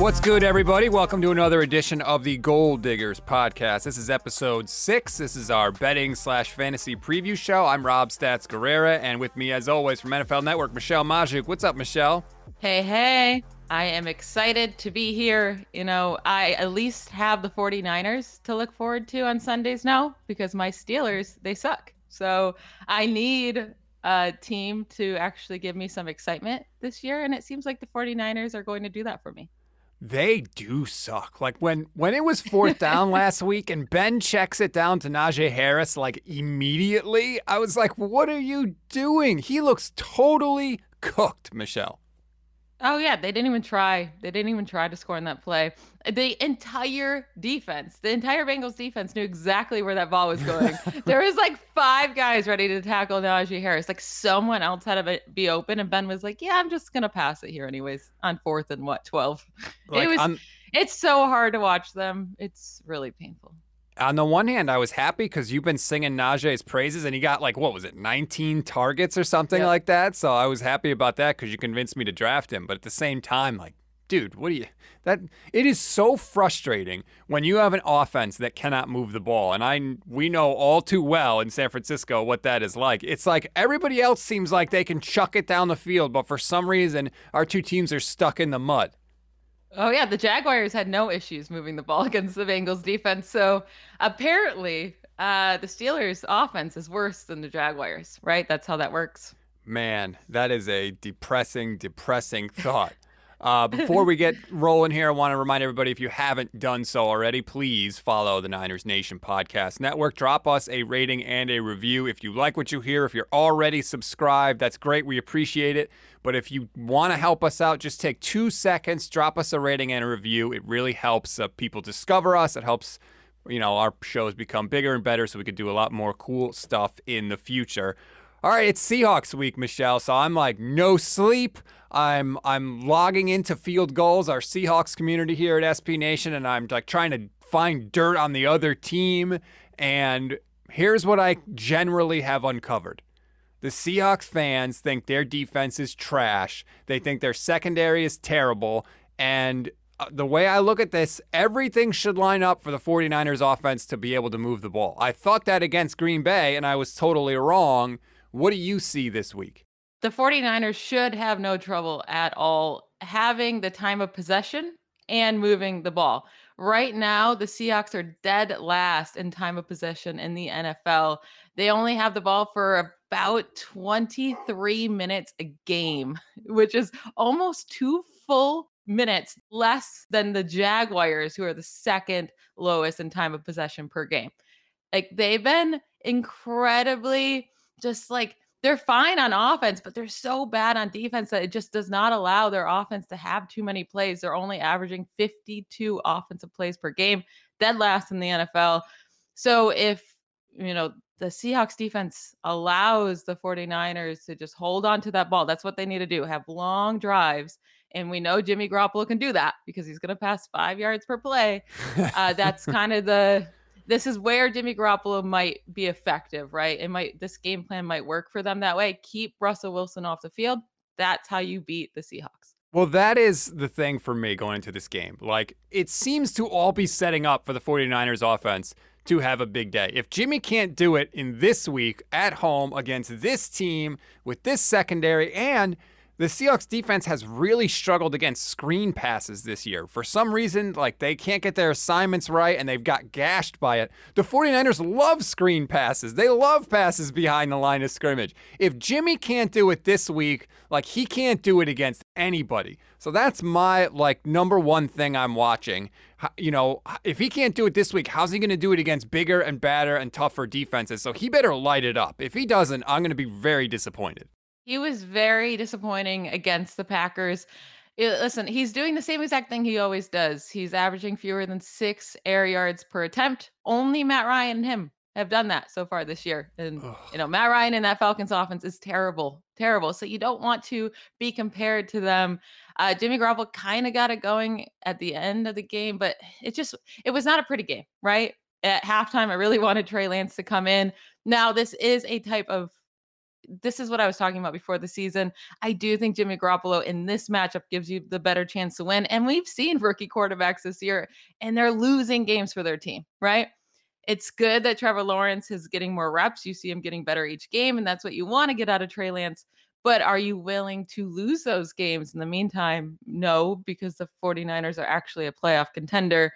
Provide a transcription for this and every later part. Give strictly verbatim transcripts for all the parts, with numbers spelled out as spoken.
What's good, everybody? Welcome to another edition of the Gold Diggers podcast. This is episode six. This is our betting slash fantasy preview show. I'm Rob Stats Guerrera, and with me, as always, from N F L Network, Michelle Magdiuk. What's up, Michelle? Hey, hey. I am excited to be here. You know, I at least have the forty-niners to look forward to on Sundays now because my Steelers, they suck. So I need a team to actually give me some excitement this year, and it seems like the forty-niners are going to do that for me. They do suck. Like when when it was fourth down last week and Ben checks it down to Najee Harris like immediately, I was like, what are you doing? He looks totally cooked, Michelle. Oh, yeah. They didn't even try. They didn't even try to score on that play. The entire defense, the entire Bengals defense knew exactly where that ball was going. There was like five guys ready to tackle Najee Harris. Like someone else had to be open. And Ben was like, yeah, I'm just going to pass it here anyways on fourth and what, twelve. Like, it was. I'm... It's so hard to watch them. It's really painful. On the one hand, I was happy because you've been singing Najee's praises and he got like, what was it, nineteen targets or something yep. like that. So I was happy about that because you convinced me to draft him. But at the same time, like, dude, what do you that it is so frustrating when you have an offense that cannot move the ball. And I we know all too well in San Francisco what that is like. It's like everybody else seems like they can chuck it down the field. But for some reason, our two teams are stuck in the mud. Oh, yeah. The Jaguars had no issues moving the ball against the Bengals defense. So apparently uh, the Steelers offense is worse than the Jaguars, right? That's how that works. Man, that is a depressing, depressing thought. Uh, before we get rolling here, I want to remind everybody, if you haven't done so already, please follow the Niners Nation Podcast Network. Drop us a rating and a review. If you like what you hear, if you're already subscribed, that's great. We appreciate it. But if you want to help us out, just take two seconds, drop us a rating and a review. It really helps uh, people discover us. It helps, you know, our shows become bigger and better so we could do a lot more cool stuff in the future. All right, it's Seahawks week, Michelle, so I'm like no sleep. I'm I'm logging into Field Goals, our Seahawks community here at S P Nation, and I'm like trying to find dirt on the other team. And here's what I generally have uncovered. The Seahawks fans think their defense is trash. They think their secondary is terrible. And the way I look at this, everything should line up for the forty-niners offense to be able to move the ball. I thought that against Green Bay, and I was totally wrong. What do you see this week? The forty-niners should have no trouble at all having the time of possession and moving the ball. Right now, the Seahawks are dead last in time of possession in the N F L. They only have the ball for about twenty-three minutes a game, which is almost two full minutes less than the Jaguars, who are the second lowest in time of possession per game. Like, they've been incredibly... just like they're fine on offense, but they're so bad on defense that it just does not allow their offense to have too many plays. They're only averaging fifty-two offensive plays per game, dead last in the N F L. So if, you know, the Seahawks defense allows the forty-niners to just hold on to that ball, that's what they need to do, have long drives. And we know Jimmy Garoppolo can do that because he's going to pass five yards per play. Uh, that's kind of the... This is where Jimmy Garoppolo might be effective, right? It might, this game plan might work for them that way. Keep Russell Wilson off the field. That's how you beat the Seahawks. Well, that is the thing for me going into this game. Like, it seems to all be setting up for the forty-niners offense to have a big day. If Jimmy can't do it in this week at home against this team with this secondary, and the Seahawks defense has really struggled against screen passes this year. For some reason, like, they can't get their assignments right, and they've got gashed by it. The forty-niners love screen passes. They love passes behind the line of scrimmage. If Jimmy can't do it this week, like, he can't do it against anybody. So that's my, like, number one thing I'm watching. You know, if he can't do it this week, how's he going to do it against bigger and badder and tougher defenses? So he better light it up. If he doesn't, I'm going to be very disappointed. He was very disappointing against the Packers. It, listen, he's doing the same exact thing he always does. He's averaging fewer than six air yards per attempt. Only Matt Ryan and him have done that so far this year. And, Ugh. you know, Matt Ryan and that Falcons offense is terrible, terrible. So you don't want to be compared to them. Uh, Jimmy Garoppolo kind of got it going at the end of the game, but it just, it was not a pretty game, right? At halftime, I really wanted Trey Lance to come in. Now, this is a type of this is what I was talking about before the season. I do think Jimmy Garoppolo in this matchup gives you the better chance to win. And we've seen rookie quarterbacks this year, and they're losing games for their team, right? It's good that Trevor Lawrence is getting more reps. You see him getting better each game, and that's what you want to get out of Trey Lance. But are you willing to lose those games in the meantime? No, because the 49ers are actually a playoff contender.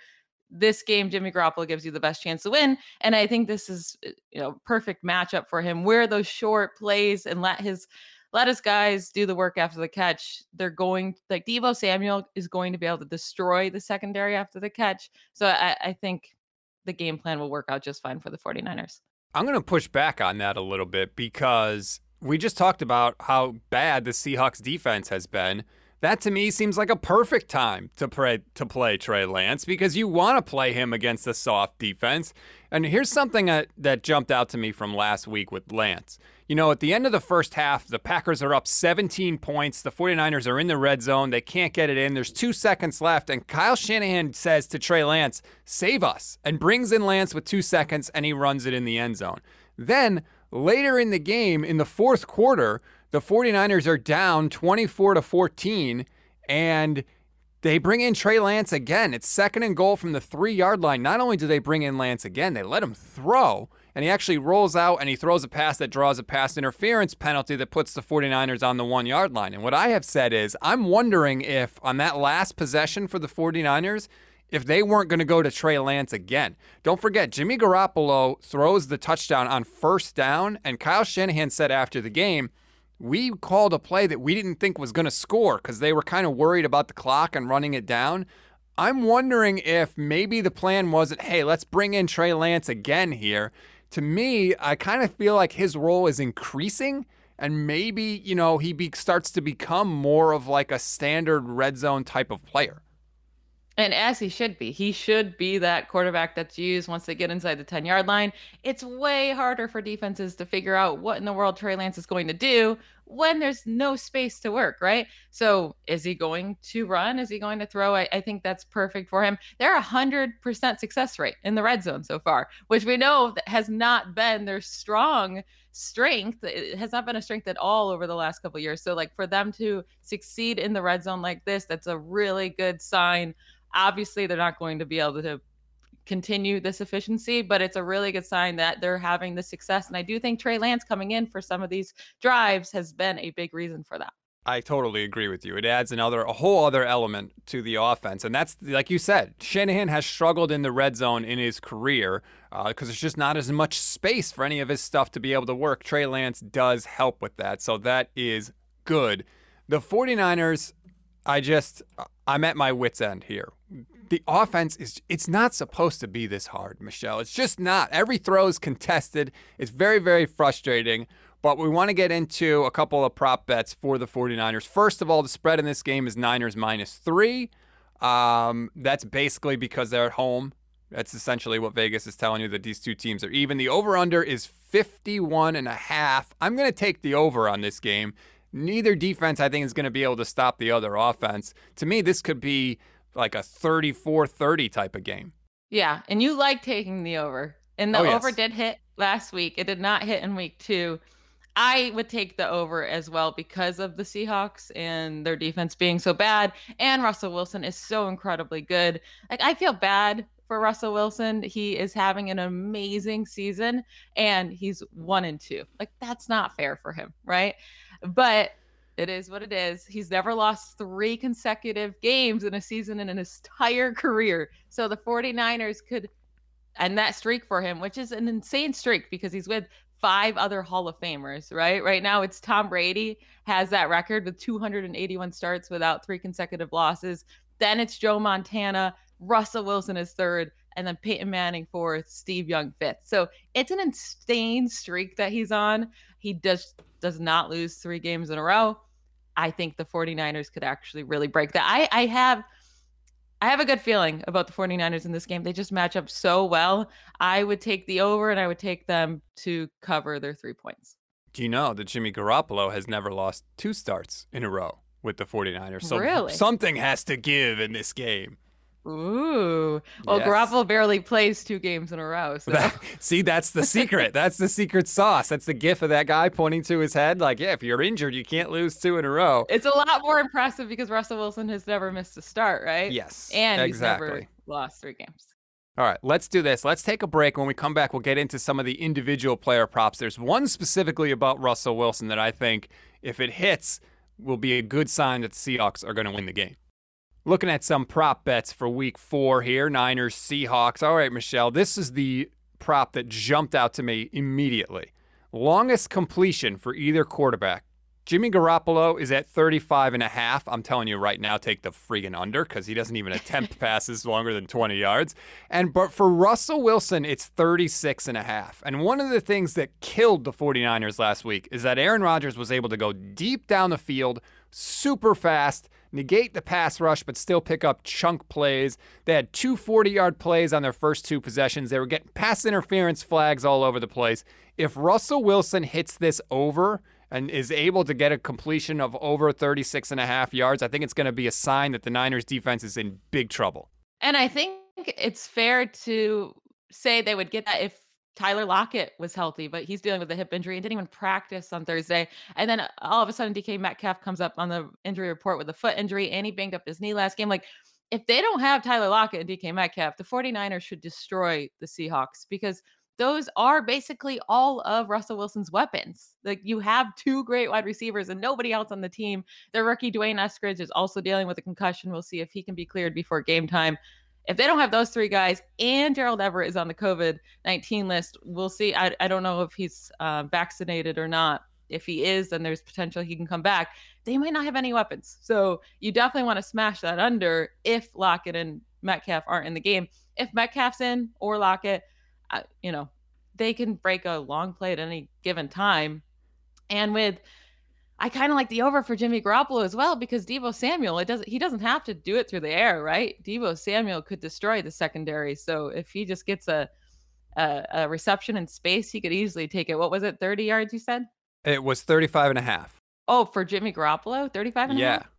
This game, Jimmy Garoppolo gives you the best chance to win. And I think this is, you know, perfect matchup for him. Wear those short plays and let his let his guys do the work after the catch. They're going, like Deebo Samuel is going to be able to destroy the secondary after the catch. So I, I think the game plan will work out just fine for the 49ers. I'm going to push back on that a little bit because we just talked about how bad the Seahawks defense has been. That to me seems like a perfect time to play, to play Trey Lance because you want to play him against a soft defense. And here's something that, that jumped out to me from last week with Lance. You know, at the end of the first half, the Packers are up seventeen points. The 49ers are in the red zone. They can't get it in. There's two seconds left. And Kyle Shanahan says to Trey Lance, save us, and brings in Lance with two seconds, and he runs it in the end zone. Then later in the game, in the fourth quarter, the 49ers are down twenty-four to fourteen, and they bring in Trey Lance again. It's second and goal from the three-yard line. Not only do they bring in Lance again, they let him throw. And he actually rolls out and he throws a pass that draws a pass interference penalty that puts the 49ers on the one-yard line. And what I have said is I'm wondering if on that last possession for the 49ers, if they weren't going to go to Trey Lance again. Don't forget, Jimmy Garoppolo throws the touchdown on first down, and Kyle Shanahan said after the game, we called a play that we didn't think was going to score because they were kind of worried about the clock and running it down. I'm wondering if maybe the plan wasn't, hey, let's bring in Trey Lance again here. To me, I kind of feel like his role is increasing, and maybe, you know, he be- starts to become more of like a standard red zone type of player. And as he should be, he should be that quarterback that's used once they get inside the ten-yard line. It's way harder for defenses to figure out what in the world Trey Lance is going to do when there's no space to work, right? So is he going to run? Is he going to throw? I, I think that's perfect for him. They're a hundred percent success rate in the red zone so far, which we know that has not been their strong strength. It has not been a strength at all over the last couple of years. So like for them to succeed in the red zone like this, that's a really good sign. Obviously they're not going to be able to continue this efficiency, but it's a really good sign that they're having the success. And I do think Trey Lance coming in for some of these drives has been a big reason for that. I totally agree with you. It adds another, a whole other element to the offense. And that's, like you said, Shanahan has struggled in the red zone in his career because uh, there's just not as much space for any of his stuff to be able to work. Trey Lance does help with that. So that is good. The 49ers, I just, I'm at my wit's end here. The offense is, it's not supposed to be this hard, Michelle. It's just not. Every throw is contested. It's very, very frustrating. But we want to get into a couple of prop bets for the 49ers. First of all, the spread in this game is Niners minus three. Um, that's basically because they're at home. That's essentially what Vegas is telling you, that these two teams are even. The over-under is fifty-one and a half. I'm going to take the over on this game. Neither defense, I think, is going to be able to stop the other offense. To me, this could be like a thirty-four thirty type of game. Yeah, and you like taking the over. And the oh, yes. over did hit last week. It did not hit in week two. I would take the over as well because of the Seahawks and their defense being so bad. And Russell Wilson is so incredibly good. Like, I feel bad for Russell Wilson. He is having an amazing season, and he's one and two. Like, that's not fair for him, right? But it is what it is. He's never lost three consecutive games in a season and in his entire career. So the 49ers could end that streak for him, which is an insane streak because he's with five other Hall of Famers, right? Right now it's Tom Brady has that record with two hundred eighty-one starts without three consecutive losses. Then it's Joe Montana. Russell Wilson is third. And then Peyton Manning fourth, Steve Young fifth. So it's an insane streak that he's on. He does does not lose three games in a row. I think the 49ers could actually really break that. I, I have I have a good feeling about the 49ers in this game. They just match up so well. I would take the over, and I would take them to cover their three points. Do you know that Jimmy Garoppolo has never lost two starts in a row with the 49ers? So really? Something has to give in this game. Ooh. Well, yes. Garoppolo barely plays two games in a row. So. That, see, that's the secret. That's the secret sauce. That's the gif of that guy pointing to his head. Like, yeah, if you're injured, you can't lose two in a row. It's a lot more impressive because Russell Wilson has never missed a start, right? Yes, and exactly. He's never lost three games. All right, let's do this. Let's take a break. When we come back, we'll get into some of the individual player props. There's one specifically about Russell Wilson that I think, if it hits, will be a good sign that the Seahawks are going to win the game. Looking at some prop bets for week four here, Niners, Seahawks. All right, Michelle, this is the prop that jumped out to me immediately. Longest completion for either quarterback. Jimmy Garoppolo is at thirty-five and a half. I'm telling you right now, take the freaking under because he doesn't even attempt passes longer than twenty yards. And but for Russell Wilson, it's thirty-six and a half. And one of the things that killed the 49ers last week is that Aaron Rodgers was able to go deep down the field, super fast, negate the pass rush, but still pick up chunk plays. They had two forty-yard plays on their first two possessions. They were getting pass interference flags all over the place. If Russell Wilson hits this over and is able to get a completion of over thirty-six and a half yards, I think it's going to be a sign that the Niners defense is in big trouble. And I think it's fair to say they would get that if Tyler Lockett was healthy, but he's dealing with a hip injury and didn't even practice on Thursday. And then all of a sudden, D K Metcalf comes up on the injury report with a foot injury, and he banged up his knee last game. Like, if they don't have Tyler Lockett and D K Metcalf, the 49ers should destroy the Seahawks because those are basically all of Russell Wilson's weapons. Like, you have two great wide receivers and nobody else on the team. Their rookie Dwayne Eskridge is also dealing with a concussion. We'll see if he can be cleared before game time. If they don't have those three guys and Gerald Everett is on the COVID nineteen list, we'll see. I, I don't know if he's uh, vaccinated or not. If he is, then there's potential he can come back. They might not have any weapons. So you definitely want to smash that under if Lockett and Metcalf aren't in the game. If Metcalf's in or Lockett, I, you know, they can break a long play at any given time. And with, I kind of like the over for Jimmy Garoppolo as well because Deebo Samuel, it doesn't he doesn't have to do it through the air, right? Deebo Samuel could destroy the secondary. So if he just gets a a, a reception in space, he could easily take it. What was it, thirty yards you said? It was thirty-five and a half. Oh, for Jimmy Garoppolo, thirty-five and yeah. a half?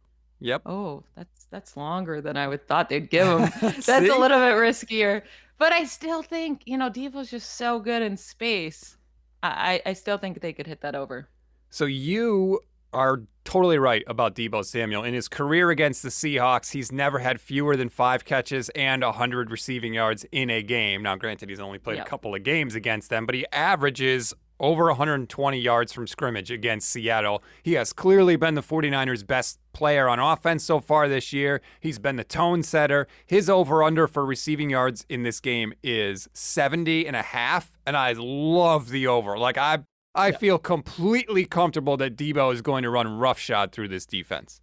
Yeah. Yep. Oh, that's that's longer than I would thought they'd give him. That's a little bit riskier. But I still think, you know, Deebo's just so good in space. I, I still think they could hit that over. So you are totally right about Deebo Samuel. In his career against the Seahawks, he's never had fewer than five catches and one hundred receiving yards in a game. Now, granted, he's only played yep. a couple of games against them, but he averages over one hundred twenty yards from scrimmage against Seattle. He has clearly been the 49ers' best player on offense so far this year. He's been the tone setter. His over-under for receiving yards in this game is seventy and a half, and I love the over. Like, I... I yeah. feel completely comfortable that Deebo is going to run roughshod through this defense.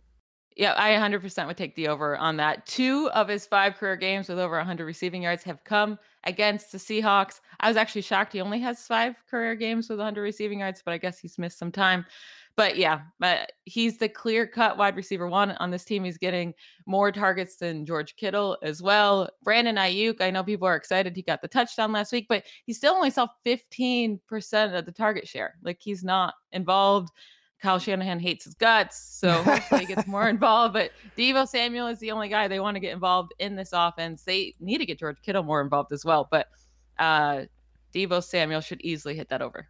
Yeah, I one hundred percent would take the over on that. Two of his five career games with over one hundred receiving yards have come against the Seahawks. I was actually shocked he only has five career games with one hundred receiving yards, but I guess he's missed some time. But yeah, but he's the clear-cut wide receiver one on this team. He's getting more targets than George Kittle as well. Brandon Ayuk, I know people are excited he got the touchdown last week, but he still only saw fifteen percent of the target share. Like, he's not involved. Kyle Shanahan hates his guts, so hopefully he gets more involved. But Deebo Samuel is the only guy they want to get involved in this offense. They need to get George Kittle more involved as well, but uh, Deebo Samuel should easily hit that over.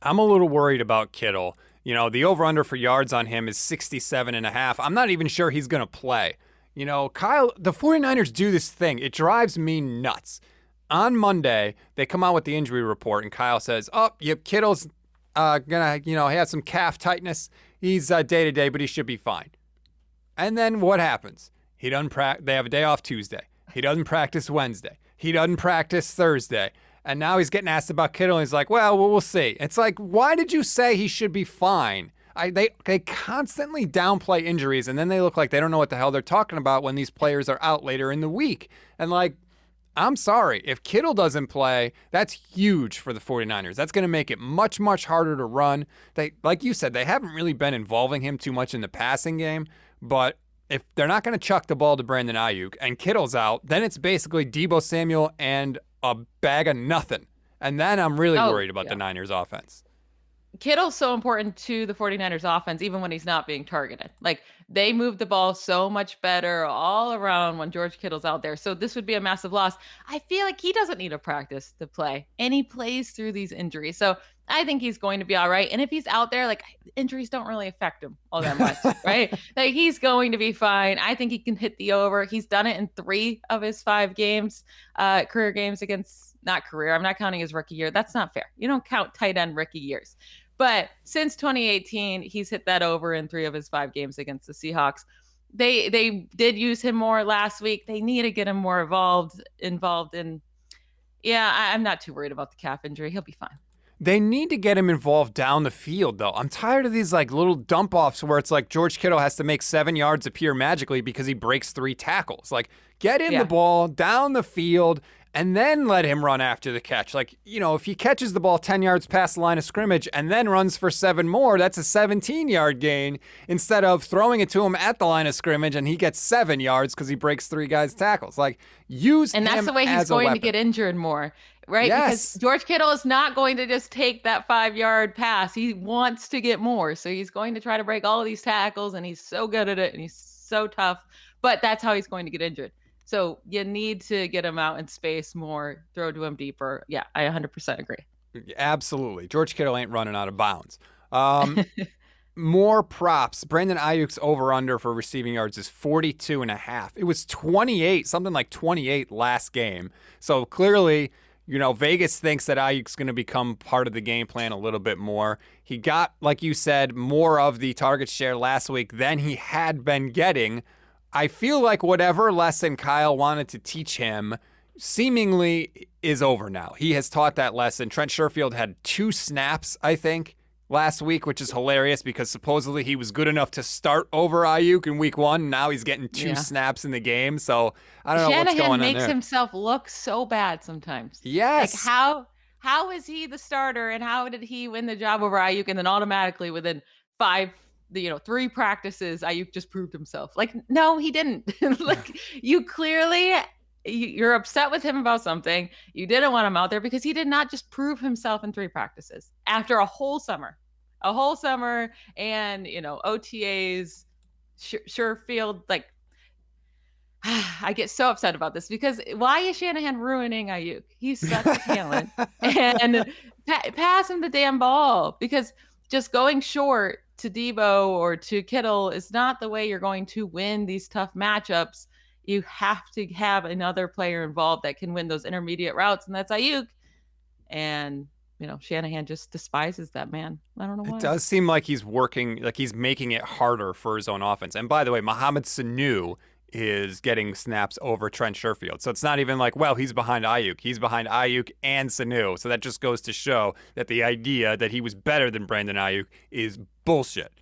I'm a little worried about Kittle. You know, the over-under for yards on him is sixty-seven and a half. I'm not even sure he's going to play. You know, Kyle, the 49ers do this thing. It drives me nuts. On Monday, they come out with the injury report, and Kyle says, oh, yep, Kittle's uh, going to, you know, he has some calf tightness. He's uh, day-to-day, but he should be fine. And then what happens? He doesn't pra- They have a day off Tuesday. He doesn't practice Wednesday. He doesn't practice Thursday. And now he's getting asked about Kittle, and he's like, well, well, we'll see. It's like, why did you say he should be fine? I, they they constantly downplay injuries, and then they look like they don't know what the hell they're talking about when these players are out later in the week. And, like, I'm sorry. If Kittle doesn't play, that's huge for the 49ers. That's going to make it much, much harder to run. They, like you said, they haven't really been involving him too much in the passing game, but if they're not going to chuck the ball to Brandon Ayuk and Kittle's out, then it's basically Deebo Samuel and a bag of nothing. And then I'm really oh, worried about yeah. the Niners offense. Kittle's so important to the 49ers offense, even when he's not being targeted. Like, they move the ball so much better all around when George Kittle's out there. So this would be a massive loss. I feel like he doesn't need a practice to play, and he plays through these injuries. So I think he's going to be all right. And if he's out there, like, injuries don't really affect him all that much, right? Like, he's going to be fine. I think he can hit the over. He's done it in three of his five games, uh, career games against, not career. I'm not counting his rookie year. That's not fair. You don't count tight end rookie years. But since twenty eighteen, he's hit that over in three of his five games against the Seahawks. They they did use him more last week. They need to get him more involved. Involved in, yeah, I, I'm not too worried about the calf injury. He'll be fine. They need to get him involved down the field, though. I'm tired of these like little dump-offs where it's like George Kittle has to make seven yards appear magically because he breaks three tackles. Like, get him yeah. the ball down the field and then let him run after the catch. Like, you know, if he catches the ball ten yards past the line of scrimmage and then runs for seven more, that's a seventeen-yard gain instead of throwing it to him at the line of scrimmage and he gets seven yards because he breaks three guys' tackles. Like, use him as a weapon. And that's the way he's going to get injured more. Right? Yes. Because George Kittle is not going to just take that five yard pass. He wants to get more. So he's going to try to break all of these tackles, and he's so good at it and he's so tough, but that's how he's going to get injured. So you need to get him out in space more, throw to him deeper. Yeah, I one hundred percent agree. Absolutely. George Kittle ain't running out of bounds. Um, more props. Brandon Ayuk's over under for receiving yards is forty-two and a half. It was twenty-eight, something like twenty-eight last game. So clearly, you know, Vegas thinks that Ayuk's going to become part of the game plan a little bit more. He got, like you said, more of the target share last week than he had been getting. I feel like whatever lesson Kyle wanted to teach him seemingly is over now. He has taught that lesson. Trent Sherfield had two snaps, I think, last week, which is hilarious because supposedly he was good enough to start over Ayuk in week one. Now he's getting two yeah. snaps in the game. So I don't know Shanahan what's going on there. Shanahan makes himself look so bad sometimes. Yes. Like how, how is he the starter and how did he win the job over Ayuk? And then automatically within five, you know, three practices, Ayuk just proved himself. Like, no, he didn't. Like, you clearly, you're upset with him about something. You didn't want him out there because he did not just prove himself in three practices after a whole summer. A whole summer and, you know, O T As, Sherfield, like, I get so upset about this because why is Shanahan ruining Ayuk? He's such a talent. And pa- pass him the damn ball because just going short to Deebo or to Kittle is not the way you're going to win these tough matchups. You have to have another player involved that can win those intermediate routes, and that's Ayuk. And you know, Shanahan just despises that man. I don't know why. It does seem like he's working, like he's making it harder for his own offense. And by the way, Mohamed Sanu is getting snaps over Trent Sherfield. So it's not even like, well, he's behind Ayuk. He's behind Ayuk and Sanu. So that just goes to show that the idea that he was better than Brandon Ayuk is bullshit.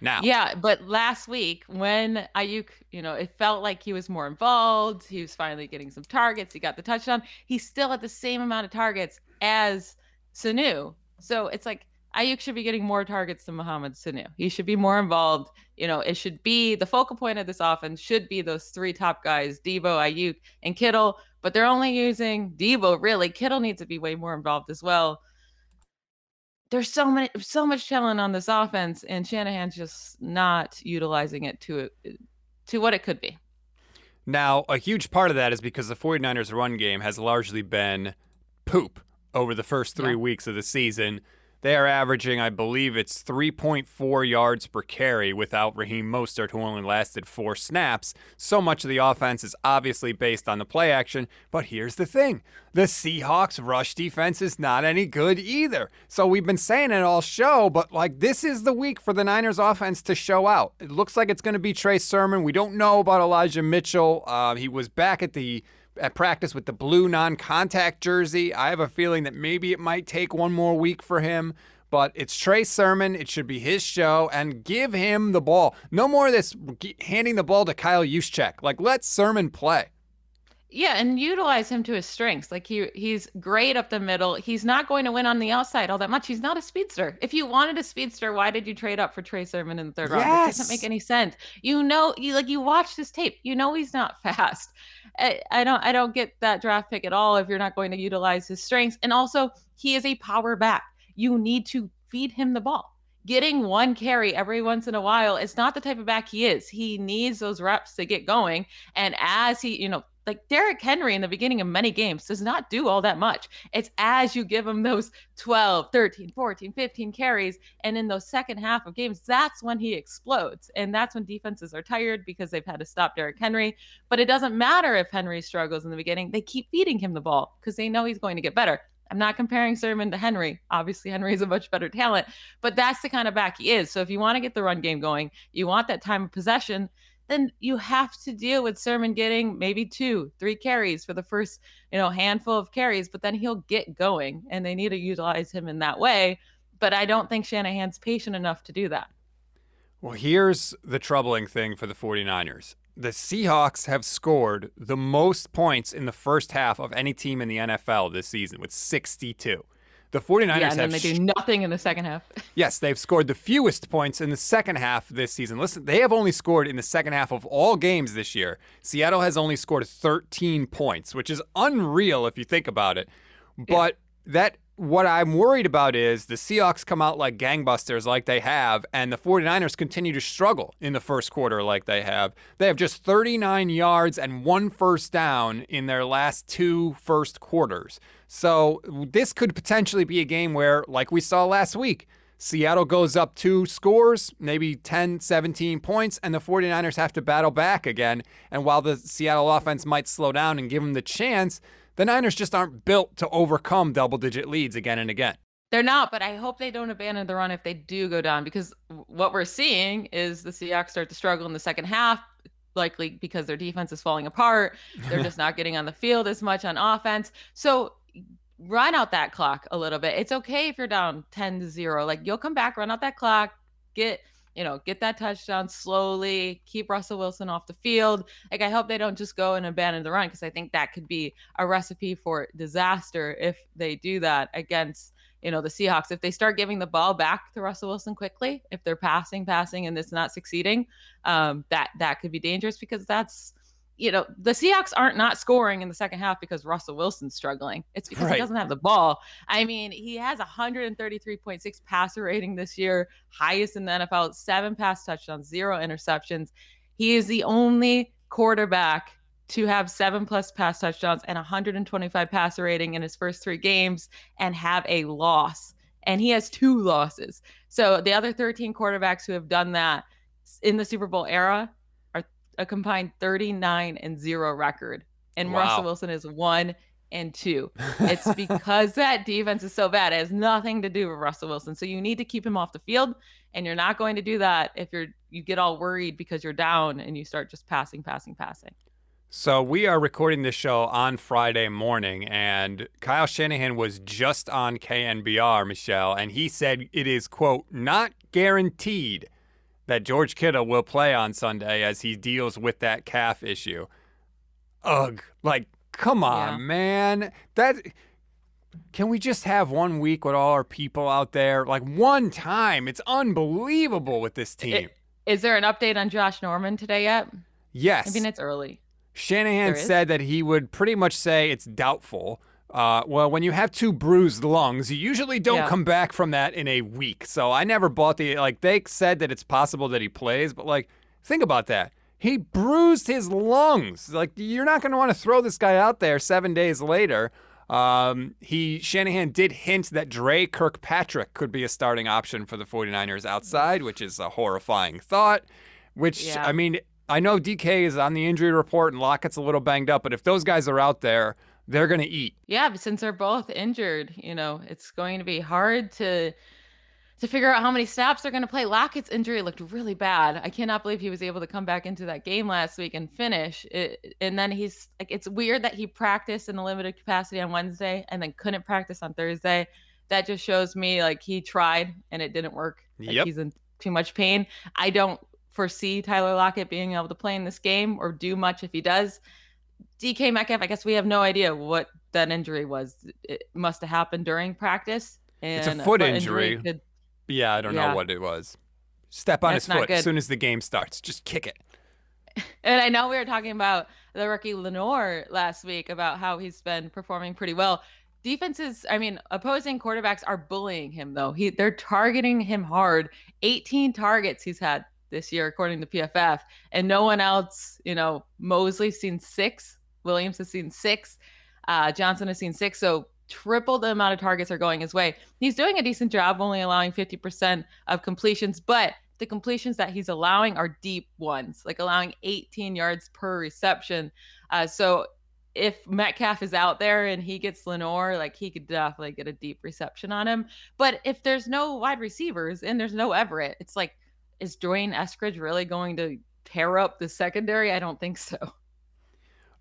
Now. Yeah, but last week when Ayuk, you know, it felt like he was more involved. He was finally getting some targets. He got the touchdown. He's still at the same amount of targets as Sanu. So it's like Ayuk should be getting more targets than Mohamed Sanu. He should be more involved. You know, it should be the focal point of this offense should be those three top guys, Deebo, Ayuk, and Kittle, but they're only using Deebo really. Kittle needs to be way more involved as well. There's so many, so much talent on this offense, and Shanahan's just not utilizing it to to what it could be. Now, a huge part of that is because the 49ers run game has largely been poop. Over the first three yeah. weeks of the season, they are averaging, I believe it's three point four yards per carry without Raheem Mostert, who only lasted four snaps. So much of the offense is obviously based on the play action. But here's the thing. The Seahawks rush defense is not any good either. So we've been saying it all show, but like this is the week for the Niners offense to show out. It looks like it's going to be Trey Sermon. We don't know about Elijah Mitchell. Uh, he was back at the at practice with the blue non-contact jersey. I have a feeling that maybe it might take one more week for him, but it's Trey Sermon. It should be his show, and give him the ball. No more of this handing the ball to Kyle Juszczyk. Like, let Sermon play. Yeah, and utilize him to his strengths. Like, he he's great up the middle. He's not going to win on the outside all that much. He's not a speedster. If you wanted a speedster, why did you trade up for Trey Sermon in the third yes. round? It doesn't make any sense. You know, you like you watch this tape. You know he's not fast. I, I don't I don't get that draft pick at all if you're not going to utilize his strengths. And also, he is a power back. You need to feed him the ball. Getting one carry every once in a while is not the type of back he is. He needs those reps to get going. And as he, you know, like Derrick Henry in the beginning of many games does not do all that much. It's as you give him those twelve, thirteen, fourteen, fifteen carries. And in those second half of games, that's when he explodes. And that's when defenses are tired because they've had to stop Derrick Henry. But it doesn't matter if Henry struggles in the beginning. They keep feeding him the ball because they know he's going to get better. I'm not comparing Sermon to Henry. Obviously, Henry is a much better talent, but that's the kind of back he is. So if you want to get the run game going, you want that time of possession, then you have to deal with Sermon getting maybe two, three carries for the first, you know, handful of carries, but then he'll get going and they need to utilize him in that way. But I don't think Shanahan's patient enough to do that. Well, here's the troubling thing for the 49ers. The Seahawks have scored the most points in the first half of any team in the N F L this season with sixty-two. The 49ers yeah, and then have they do sh- nothing in the second half. Yes, they've scored the fewest points in the second half this season. Listen, they have only scored in the second half of all games this year. Seattle has only scored thirteen points, which is unreal if you think about it. But yeah. that what I'm worried about is the Seahawks come out like gangbusters like they have, and the 49ers continue to struggle in the first quarter like they have. They have just thirty-nine yards and one first down in their last two first quarters. So this could potentially be a game where, like we saw last week, Seattle goes up two scores, maybe ten, seventeen points, and the 49ers have to battle back again. And while the Seattle offense might slow down and give them the chance, the Niners just aren't built to overcome double-digit leads again and again. They're not, but I hope they don't abandon the run if they do go down, because what we're seeing is the Seahawks start to struggle in the second half, likely because their defense is falling apart. They're just not getting on the field as much on offense. So run out that clock a little bit. It's okay if you're down ten to zero. Like, you'll come back, run out that clock, get – you know, get that touchdown slowly, keep Russell Wilson off the field. Like, I hope they don't just go and abandon the run, because I think that could be a recipe for disaster if they do that against, you know, the Seahawks. If they start giving the ball back to Russell Wilson quickly, if they're passing, passing, and it's not succeeding, um, that, that could be dangerous, because that's, you know, the Seahawks aren't not scoring in the second half because Russell Wilson's struggling. It's because right. he doesn't have the ball. I mean, he has one thirty-three point six passer rating this year, highest in the N F L, seven pass touchdowns, zero interceptions. He is the only quarterback to have seven plus pass touchdowns and one twenty-five passer rating in his first three games and have a loss. And he has two losses. So the other thirteen quarterbacks who have done that in the Super Bowl era, a combined thirty-nine and zero record. And wow. Russell Wilson is one and two. It's because that defense is so bad. It has nothing to do with Russell Wilson. So you need to keep him off the field, and you're not going to do that if you're, you get all worried because you're down and you start just passing, passing, passing. So we are recording this show on Friday morning, and Kyle Shanahan was just on K N B R, Michelle, and he said it is, quote, not guaranteed that George Kittle will play on Sunday as he deals with that calf issue. Ugh. Like, come on, yeah. man. That can we just have one week with all our people out there? Like, one time. It's unbelievable with this team. It, is there an update on Josh Norman today yet? Yes. I mean, it's early. Shanahan said that he would pretty much say it's doubtful. Uh, well, when you have two bruised lungs, you usually don't yeah. come back from that in a week. So I never bought the, like, they said that it's possible that he plays, but, like, think about that. He bruised his lungs. Like, you're not going to want to throw this guy out there seven days later. Um, he, Shanahan did hint that Dre Kirkpatrick could be a starting option for the 49ers outside, which is a horrifying thought, which, yeah. I mean, I know D K is on the injury report and Lockett's a little banged up, but if those guys are out there, they're going to eat. Yeah, but since they're both injured, you know, it's going to be hard to to figure out how many snaps they're going to play. Lockett's injury looked really bad. I cannot believe he was able to come back into that game last week and finish. It, and then he's like, it's weird that he practiced in a limited capacity on Wednesday and then couldn't practice on Thursday. That just shows me, like, he tried and it didn't work. Like, yep. He's in too much pain. I don't foresee Tyler Lockett being able to play in this game or do much if he does. D K Metcalf, I guess we have no idea what that injury was. It must have happened during practice. And it's a foot, a foot injury. injury could, yeah, I don't yeah. know what it was. Step on That's his foot as soon as the game starts. Just kick it. And I know we were talking about the rookie Lenore last week about how he's been performing pretty well. Defenses, I mean, opposing quarterbacks are bullying him, though. He, they're targeting him hard. eighteen targets he's had this year, according to P F F. And no one else, you know, Mosley's seen six. Williams has seen six. Uh, Johnson has seen six. So triple the amount of targets are going his way. He's doing a decent job, only allowing fifty percent of completions. But the completions that he's allowing are deep ones, like allowing eighteen yards per reception. Uh, so... if Metcalf is out there and he gets Lenore, like he could definitely get a deep reception on him. But if there's no wide receivers and there's no Everett, it's like, is Dwayne Eskridge really going to tear up the secondary? I don't think so.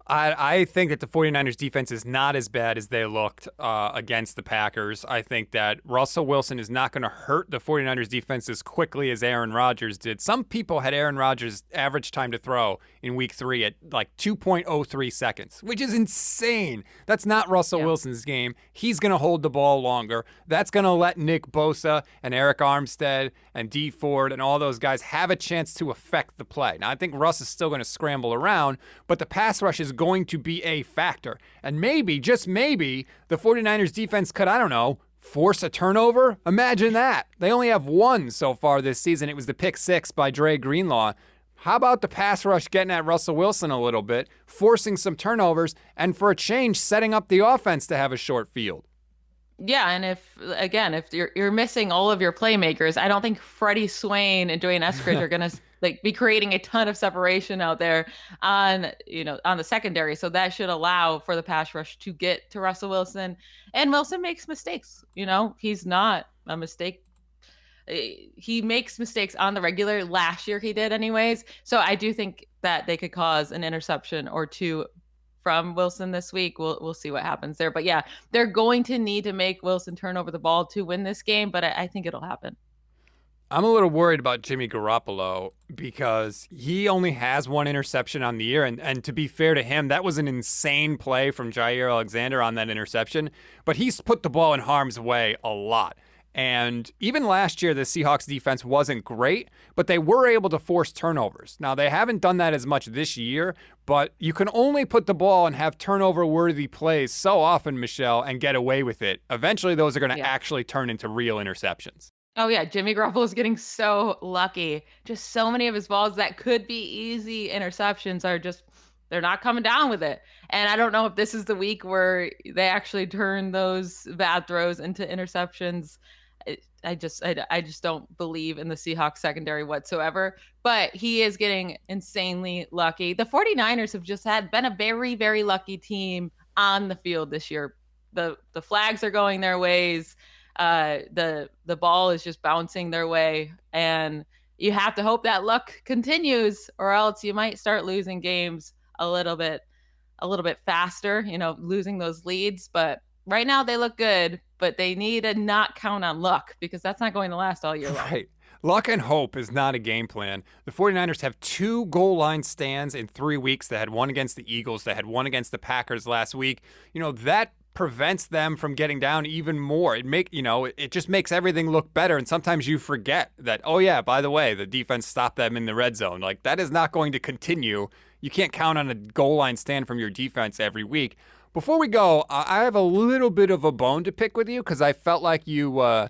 I, I think that the 49ers defense is not as bad as they looked uh, against the Packers. I think that Russell Wilson is not going to hurt the 49ers defense as quickly as Aaron Rodgers did. Some people had Aaron Rodgers' average time to throw in week three at like two point oh three seconds, which is insane. That's not Russell yeah. Wilson's game. He's going to hold the ball longer. That's going to let Nick Bosa and Eric Armstead and Dee Ford and all those guys have a chance to affect the play. Now, I think Russ is still going to scramble around, but the pass rush is going to be a factor. And maybe, just maybe, the 49ers defense could, I don't know, force a turnover? Imagine that. They only have one so far this season. It was the pick six by Dre Greenlaw. How about the pass rush getting at Russell Wilson a little bit, forcing some turnovers, and for a change, setting up the offense to have a short field? Yeah, and if, again, if you're you're missing all of your playmakers, I don't think Freddie Swain and Dwayne Eskridge are going to like be creating a ton of separation out there on, you know, on the secondary. So that should allow for the pass rush to get to Russell Wilson. And Wilson makes mistakes. You know, he's not a mistake. He makes mistakes on the regular. Last year he did anyways. So I do think that they could cause an interception or two from Wilson this week. We'll we'll see what happens there. But yeah, they're going to need to make Wilson turn over the ball to win this game. But I, I think it'll happen. I'm a little worried about Jimmy Garoppolo because he only has one interception on the year. And, and to be fair to him, that was an insane play from Jair Alexander on that interception. But he's put the ball in harm's way a lot. And even last year, the Seahawks defense wasn't great, but they were able to force turnovers. Now, they haven't done that as much this year, but you can only put the ball and have turnover-worthy plays so often, Michelle, and get away with it. Eventually, those are going to yeah. actually turn into real interceptions. Oh, yeah. Jimmy Garoppolo is getting so lucky. Just so many of his balls that could be easy interceptions are just, they're not coming down with it. And I don't know if this is the week where they actually turn those bad throws into interceptions. I just I, I just don't believe in the Seahawks secondary whatsoever, but he is getting insanely lucky. The 49ers have just had been a very, very lucky team on the field this year. The the flags are going their ways. Uh, the the ball is just bouncing their way. And you have to hope that luck continues or else you might start losing games a little bit, a little bit faster, you know, losing those leads. But right now they look good, but they need to not count on luck because that's not going to last all year long. Right. Luck and hope is not a game plan. The 49ers have two goal line stands in three weeks. They had one against the Eagles. They had one against the Packers last week. You know, that prevents them from getting down even more. It make, you know, it just makes everything look better. And sometimes you forget that, oh, yeah, by the way, the defense stopped them in the red zone. Like, that is not going to continue. You can't count on a goal line stand from your defense every week. Before we go, I have a little bit of a bone to pick with you because I felt like you uh,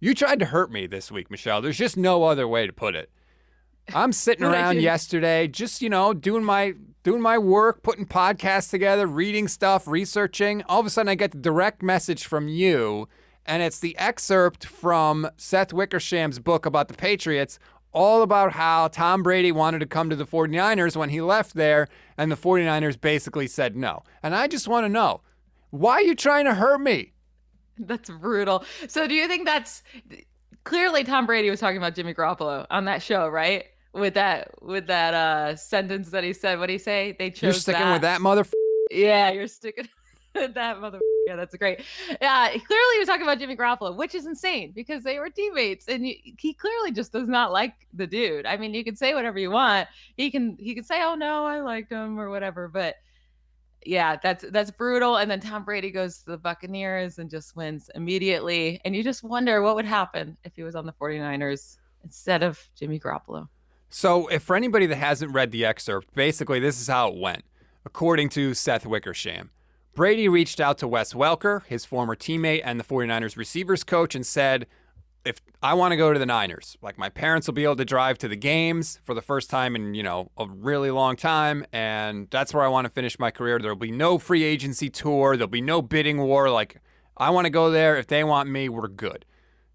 you tried to hurt me this week, Michelle. There's just no other way to put it. I'm sitting around yesterday just, you know, doing my doing my work, putting podcasts together, reading stuff, researching. All of a sudden, I get the direct message from you, and it's the excerpt from Seth Wickersham's book about the Patriots, all about how Tom Brady wanted to come to the 49ers when he left there, and the 49ers basically said no. And I just want to know, why are you trying to hurt me? That's brutal. So do you think that's... Clearly, Tom Brady was talking about Jimmy Garoppolo on that show, right? With that with that uh, sentence that he said. What did he say? They chose You're sticking that. with that motherfucker? Yeah, you're sticking... that mother yeah that's great yeah uh, clearly he was talking about Jimmy Garoppolo, which is insane because they were teammates, and he, he clearly just does not like the dude. I mean, you can say whatever you want. He can he can say, oh no, I liked him or whatever, but yeah, that's that's brutal. And then Tom Brady goes to the Buccaneers and just wins immediately, and you just wonder what would happen if he was on the 49ers instead of Jimmy Garoppolo. So if for anybody that hasn't read the excerpt, basically this is how it went according to Seth Wickersham. Brady reached out to Wes Welker, his former teammate and the 49ers receivers coach, and said, if I want to go to the Niners, like my parents will be able to drive to the games for the first time in, you know, a really long time. And that's where I want to finish my career. There'll be no free agency tour. There'll be no bidding war. Like, I want to go there. If they want me, we're good.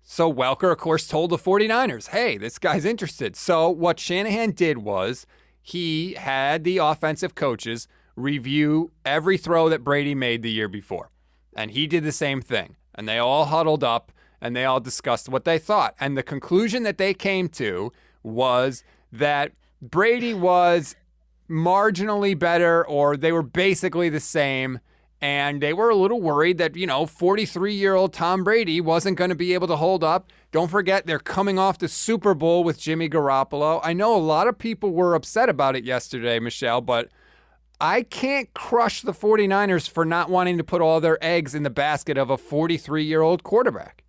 So Welker, of course, told the 49ers, hey, this guy's interested. So what Shanahan did was he had the offensive coaches review every throw that Brady made the year before. And he did the same thing. And they all huddled up. And they all discussed what they thought. And the conclusion that they came to was that Brady was marginally better, or they were basically the same. And they were a little worried that, you know, forty-three-year-old Tom Brady wasn't going to be able to hold up. Don't forget, they're coming off the Super Bowl with Jimmy Garoppolo. I know a lot of people were upset about it yesterday, Michelle, but I can't crush the 49ers for not wanting to put all their eggs in the basket of a forty-three-year-old quarterback.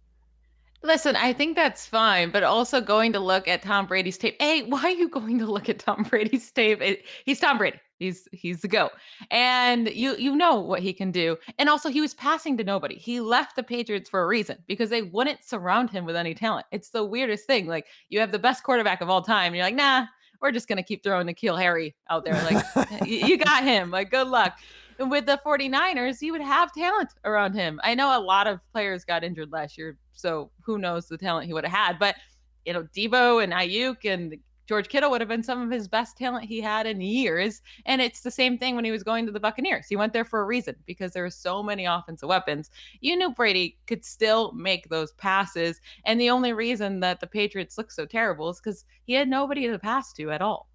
Listen, I think that's fine, but also going to look at Tom Brady's tape. Hey, why are you going to look at Tom Brady's tape? It, he's Tom Brady. He's he's the GOAT. And you you know what he can do. And also, he was passing to nobody. He left the Patriots for a reason, because they wouldn't surround him with any talent. It's the weirdest thing. Like, you have the best quarterback of all time, and you're like, nah, we're just going to keep throwing N'Keal Harry out there. Like, you got him. Like, good luck. And with the 49ers, he would have talent around him. I know a lot of players got injured last year, so who knows the talent he would have had. But, you know, Deebo and Ayuk and George Kittle would have been some of his best talent he had in years. And it's the same thing when he was going to the Buccaneers. He went there for a reason, because there were so many offensive weapons. You knew Brady could still make those passes. And the only reason that the Patriots look so terrible is because he had nobody to pass to at all.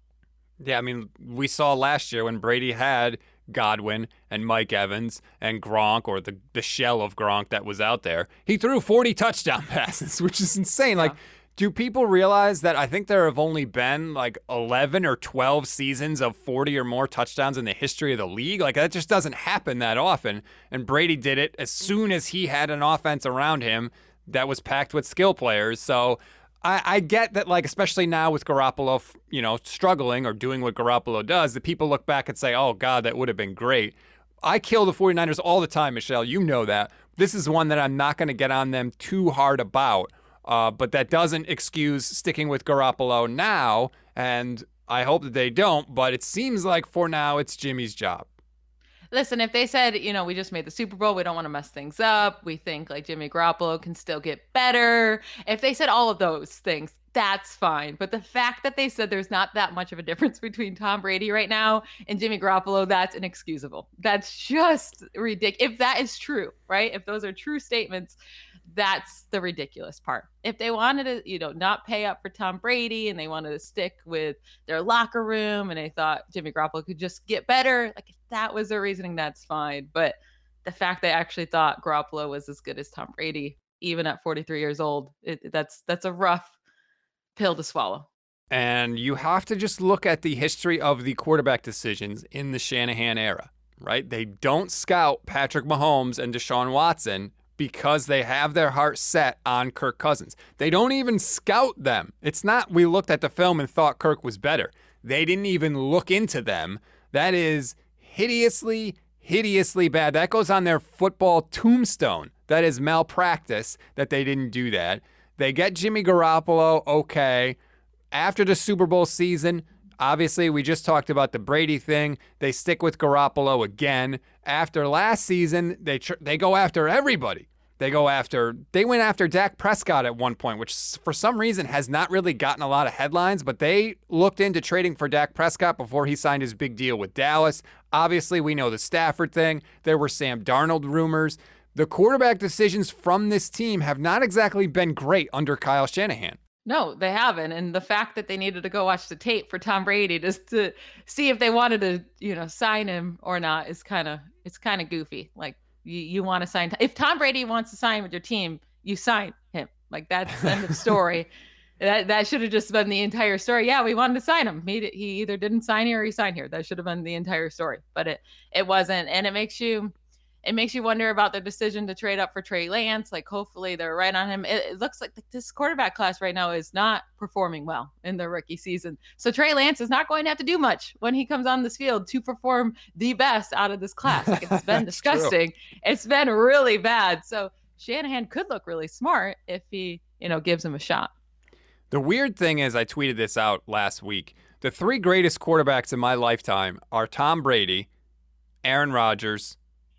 Yeah, I mean, we saw last year when Brady had Godwin and Mike Evans and Gronk, or the, the shell of Gronk that was out there, he threw forty touchdown passes, which is insane. Yeah. Like, do people realize that I think there have only been like eleven or twelve seasons of forty or more touchdowns in the history of the league? Like, that just doesn't happen that often. And Brady did it as soon as he had an offense around him that was packed with skill players. So I, I get that, like, especially now with Garoppolo, you know, struggling or doing what Garoppolo does, that people look back and say, oh, God, that would have been great. I kill the 49ers all the time, Michelle. You know that. This is one that I'm not going to get on them too hard about. Uh, but that doesn't excuse sticking with Garoppolo now. And I hope that they don't. But it seems like for now it's Jimmy's job. Listen, if they said, you know, we just made the Super Bowl, we don't want to mess things up, we think like Jimmy Garoppolo can still get better. If they said all of those things, that's fine. But the fact that they said there's not that much of a difference between Tom Brady right now and Jimmy Garoppolo, that's inexcusable. That's just ridiculous. If that is true, right? If those are true statements, that's the ridiculous part. If they wanted to, you know, not pay up for Tom Brady and they wanted to stick with their locker room and they thought Jimmy Garoppolo could just get better, like if that was their reasoning, that's fine. But the fact they actually thought Garoppolo was as good as Tom Brady, even at forty-three years old, it, that's that's a rough pill to swallow. And you have to just look at the history of the quarterback decisions in the Shanahan era, right? They don't scout Patrick Mahomes and Deshaun Watson because they have their heart set on Kirk Cousins. They don't even scout them. It's not we looked at the film and thought Kirk was better. They didn't even look into them. That is hideously, hideously bad. That goes on their football tombstone. That is malpractice that they didn't do that. They get Jimmy Garoppolo, okay. After the Super Bowl season, obviously, we just talked about the Brady thing. They stick with Garoppolo again. After last season, they tr- they go after everybody. They go after, they went after Dak Prescott at one point, which for some reason has not really gotten a lot of headlines, but they looked into trading for Dak Prescott before he signed his big deal with Dallas. Obviously, we know the Stafford thing. There were Sam Darnold rumors. The quarterback decisions from this team have not exactly been great under Kyle Shanahan. No, they haven't. And the fact that they needed to go watch the tape for Tom Brady just to see if they wanted to, you know, sign him or not is kind of, it's kind of goofy. Like you, you want to sign, if Tom Brady wants to sign with your team, you sign him. Like that's the end of story. That that should have just been the entire story. Yeah, we wanted to sign him. He, he either didn't sign here or he signed here. That should have been the entire story, but it, it wasn't. And it makes you, It makes you wonder about their decision to trade up for Trey Lance. Like, hopefully they're right on him. It, it looks like this quarterback class right now is not performing well in their rookie season. So Trey Lance is not going to have to do much when he comes on this field to perform the best out of this class. Like, it's been disgusting. True. It's been really bad. So Shanahan could look really smart if he, you know, gives him a shot. The weird thing is, I tweeted this out last week. The three greatest quarterbacks in my lifetime are Tom Brady, Aaron Rodgers.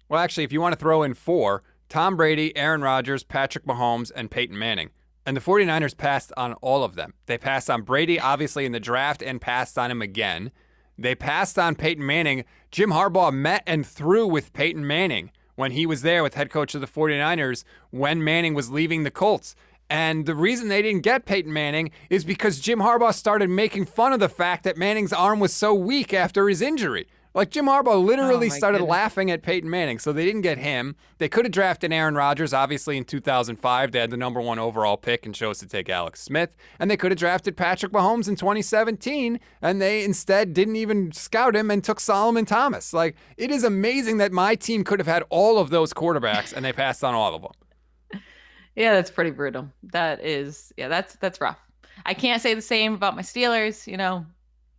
Well, actually, if you want to throw in four, Tom Brady, Aaron Rodgers, Patrick Mahomes, and Peyton Manning. And the 49ers passed on all of them. They passed on Brady, obviously, in the draft and passed on him again. They passed on Peyton Manning. Jim Harbaugh met and threw with Peyton Manning when he was there with head coach of the 49ers when Manning was leaving the Colts. And the reason they didn't get Peyton Manning is because Jim Harbaugh started making fun of the fact that Manning's arm was so weak after his injury. Like, Jim Harbaugh literally oh started goodness. laughing at Peyton Manning, so they didn't get him. They could have drafted Aaron Rodgers, obviously, in two thousand five. They had the number one overall pick and chose to take Alex Smith. And they could have drafted Patrick Mahomes in twenty seventeen, and they instead didn't even scout him and took Solomon Thomas. Like, it is amazing that my team could have had all of those quarterbacks, and they passed on all of them. Yeah, that's pretty brutal. That is, yeah, that's that's rough. I can't say the same about my Steelers. You know,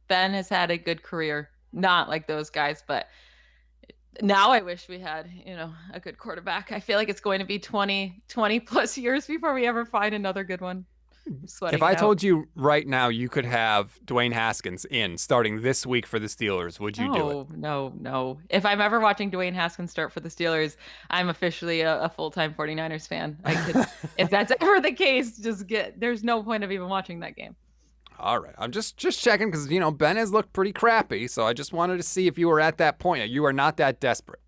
Ben has had a good career. Not like those guys, but now I wish we had, you know, a good quarterback. I feel like it's going to be twenty, twenty plus years before we ever find another good one. If I out. told you right now you could have Dwayne Haskins in starting this week for the Steelers, would you no, do it? No, no, no. If I'm ever watching Dwayne Haskins start for the Steelers, I'm officially a, a full-time 49ers fan. I could, if that's ever the case, just get, there's no point of even watching that game. All right. I'm just, just checking because, you know, Ben has looked pretty crappy. So I just wanted to see if you were at that point. You are not that desperate.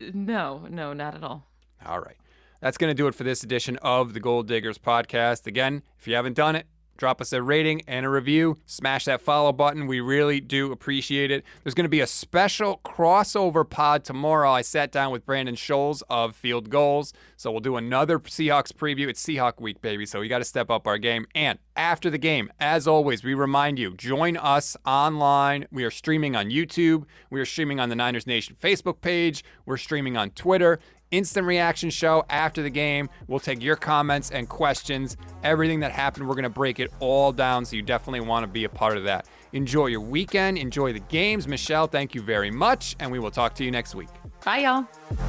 No, no, not at all. All right. That's going to do it for this edition of the Gold Diggers podcast. Again, if you haven't done it, drop us a rating and a review. Smash that follow button. We really do appreciate it. There's going to be a special crossover pod tomorrow. I sat down with Brandon Scholes of Field Goals. So we'll do another Seahawks preview. It's Seahawk week, baby. So we got to step up our game. And after the game, as always, we remind you, join us online. We are streaming on YouTube. We are streaming on the Niners Nation Facebook page. We're streaming on Twitter. Instant reaction show after the game. We'll take your comments and questions. Everything that happened, we're going to break it all down, so you definitely want to be a part of that. Enjoy your weekend. Enjoy the games. Michelle, thank you very much, and we will talk to you next week. Bye, y'all.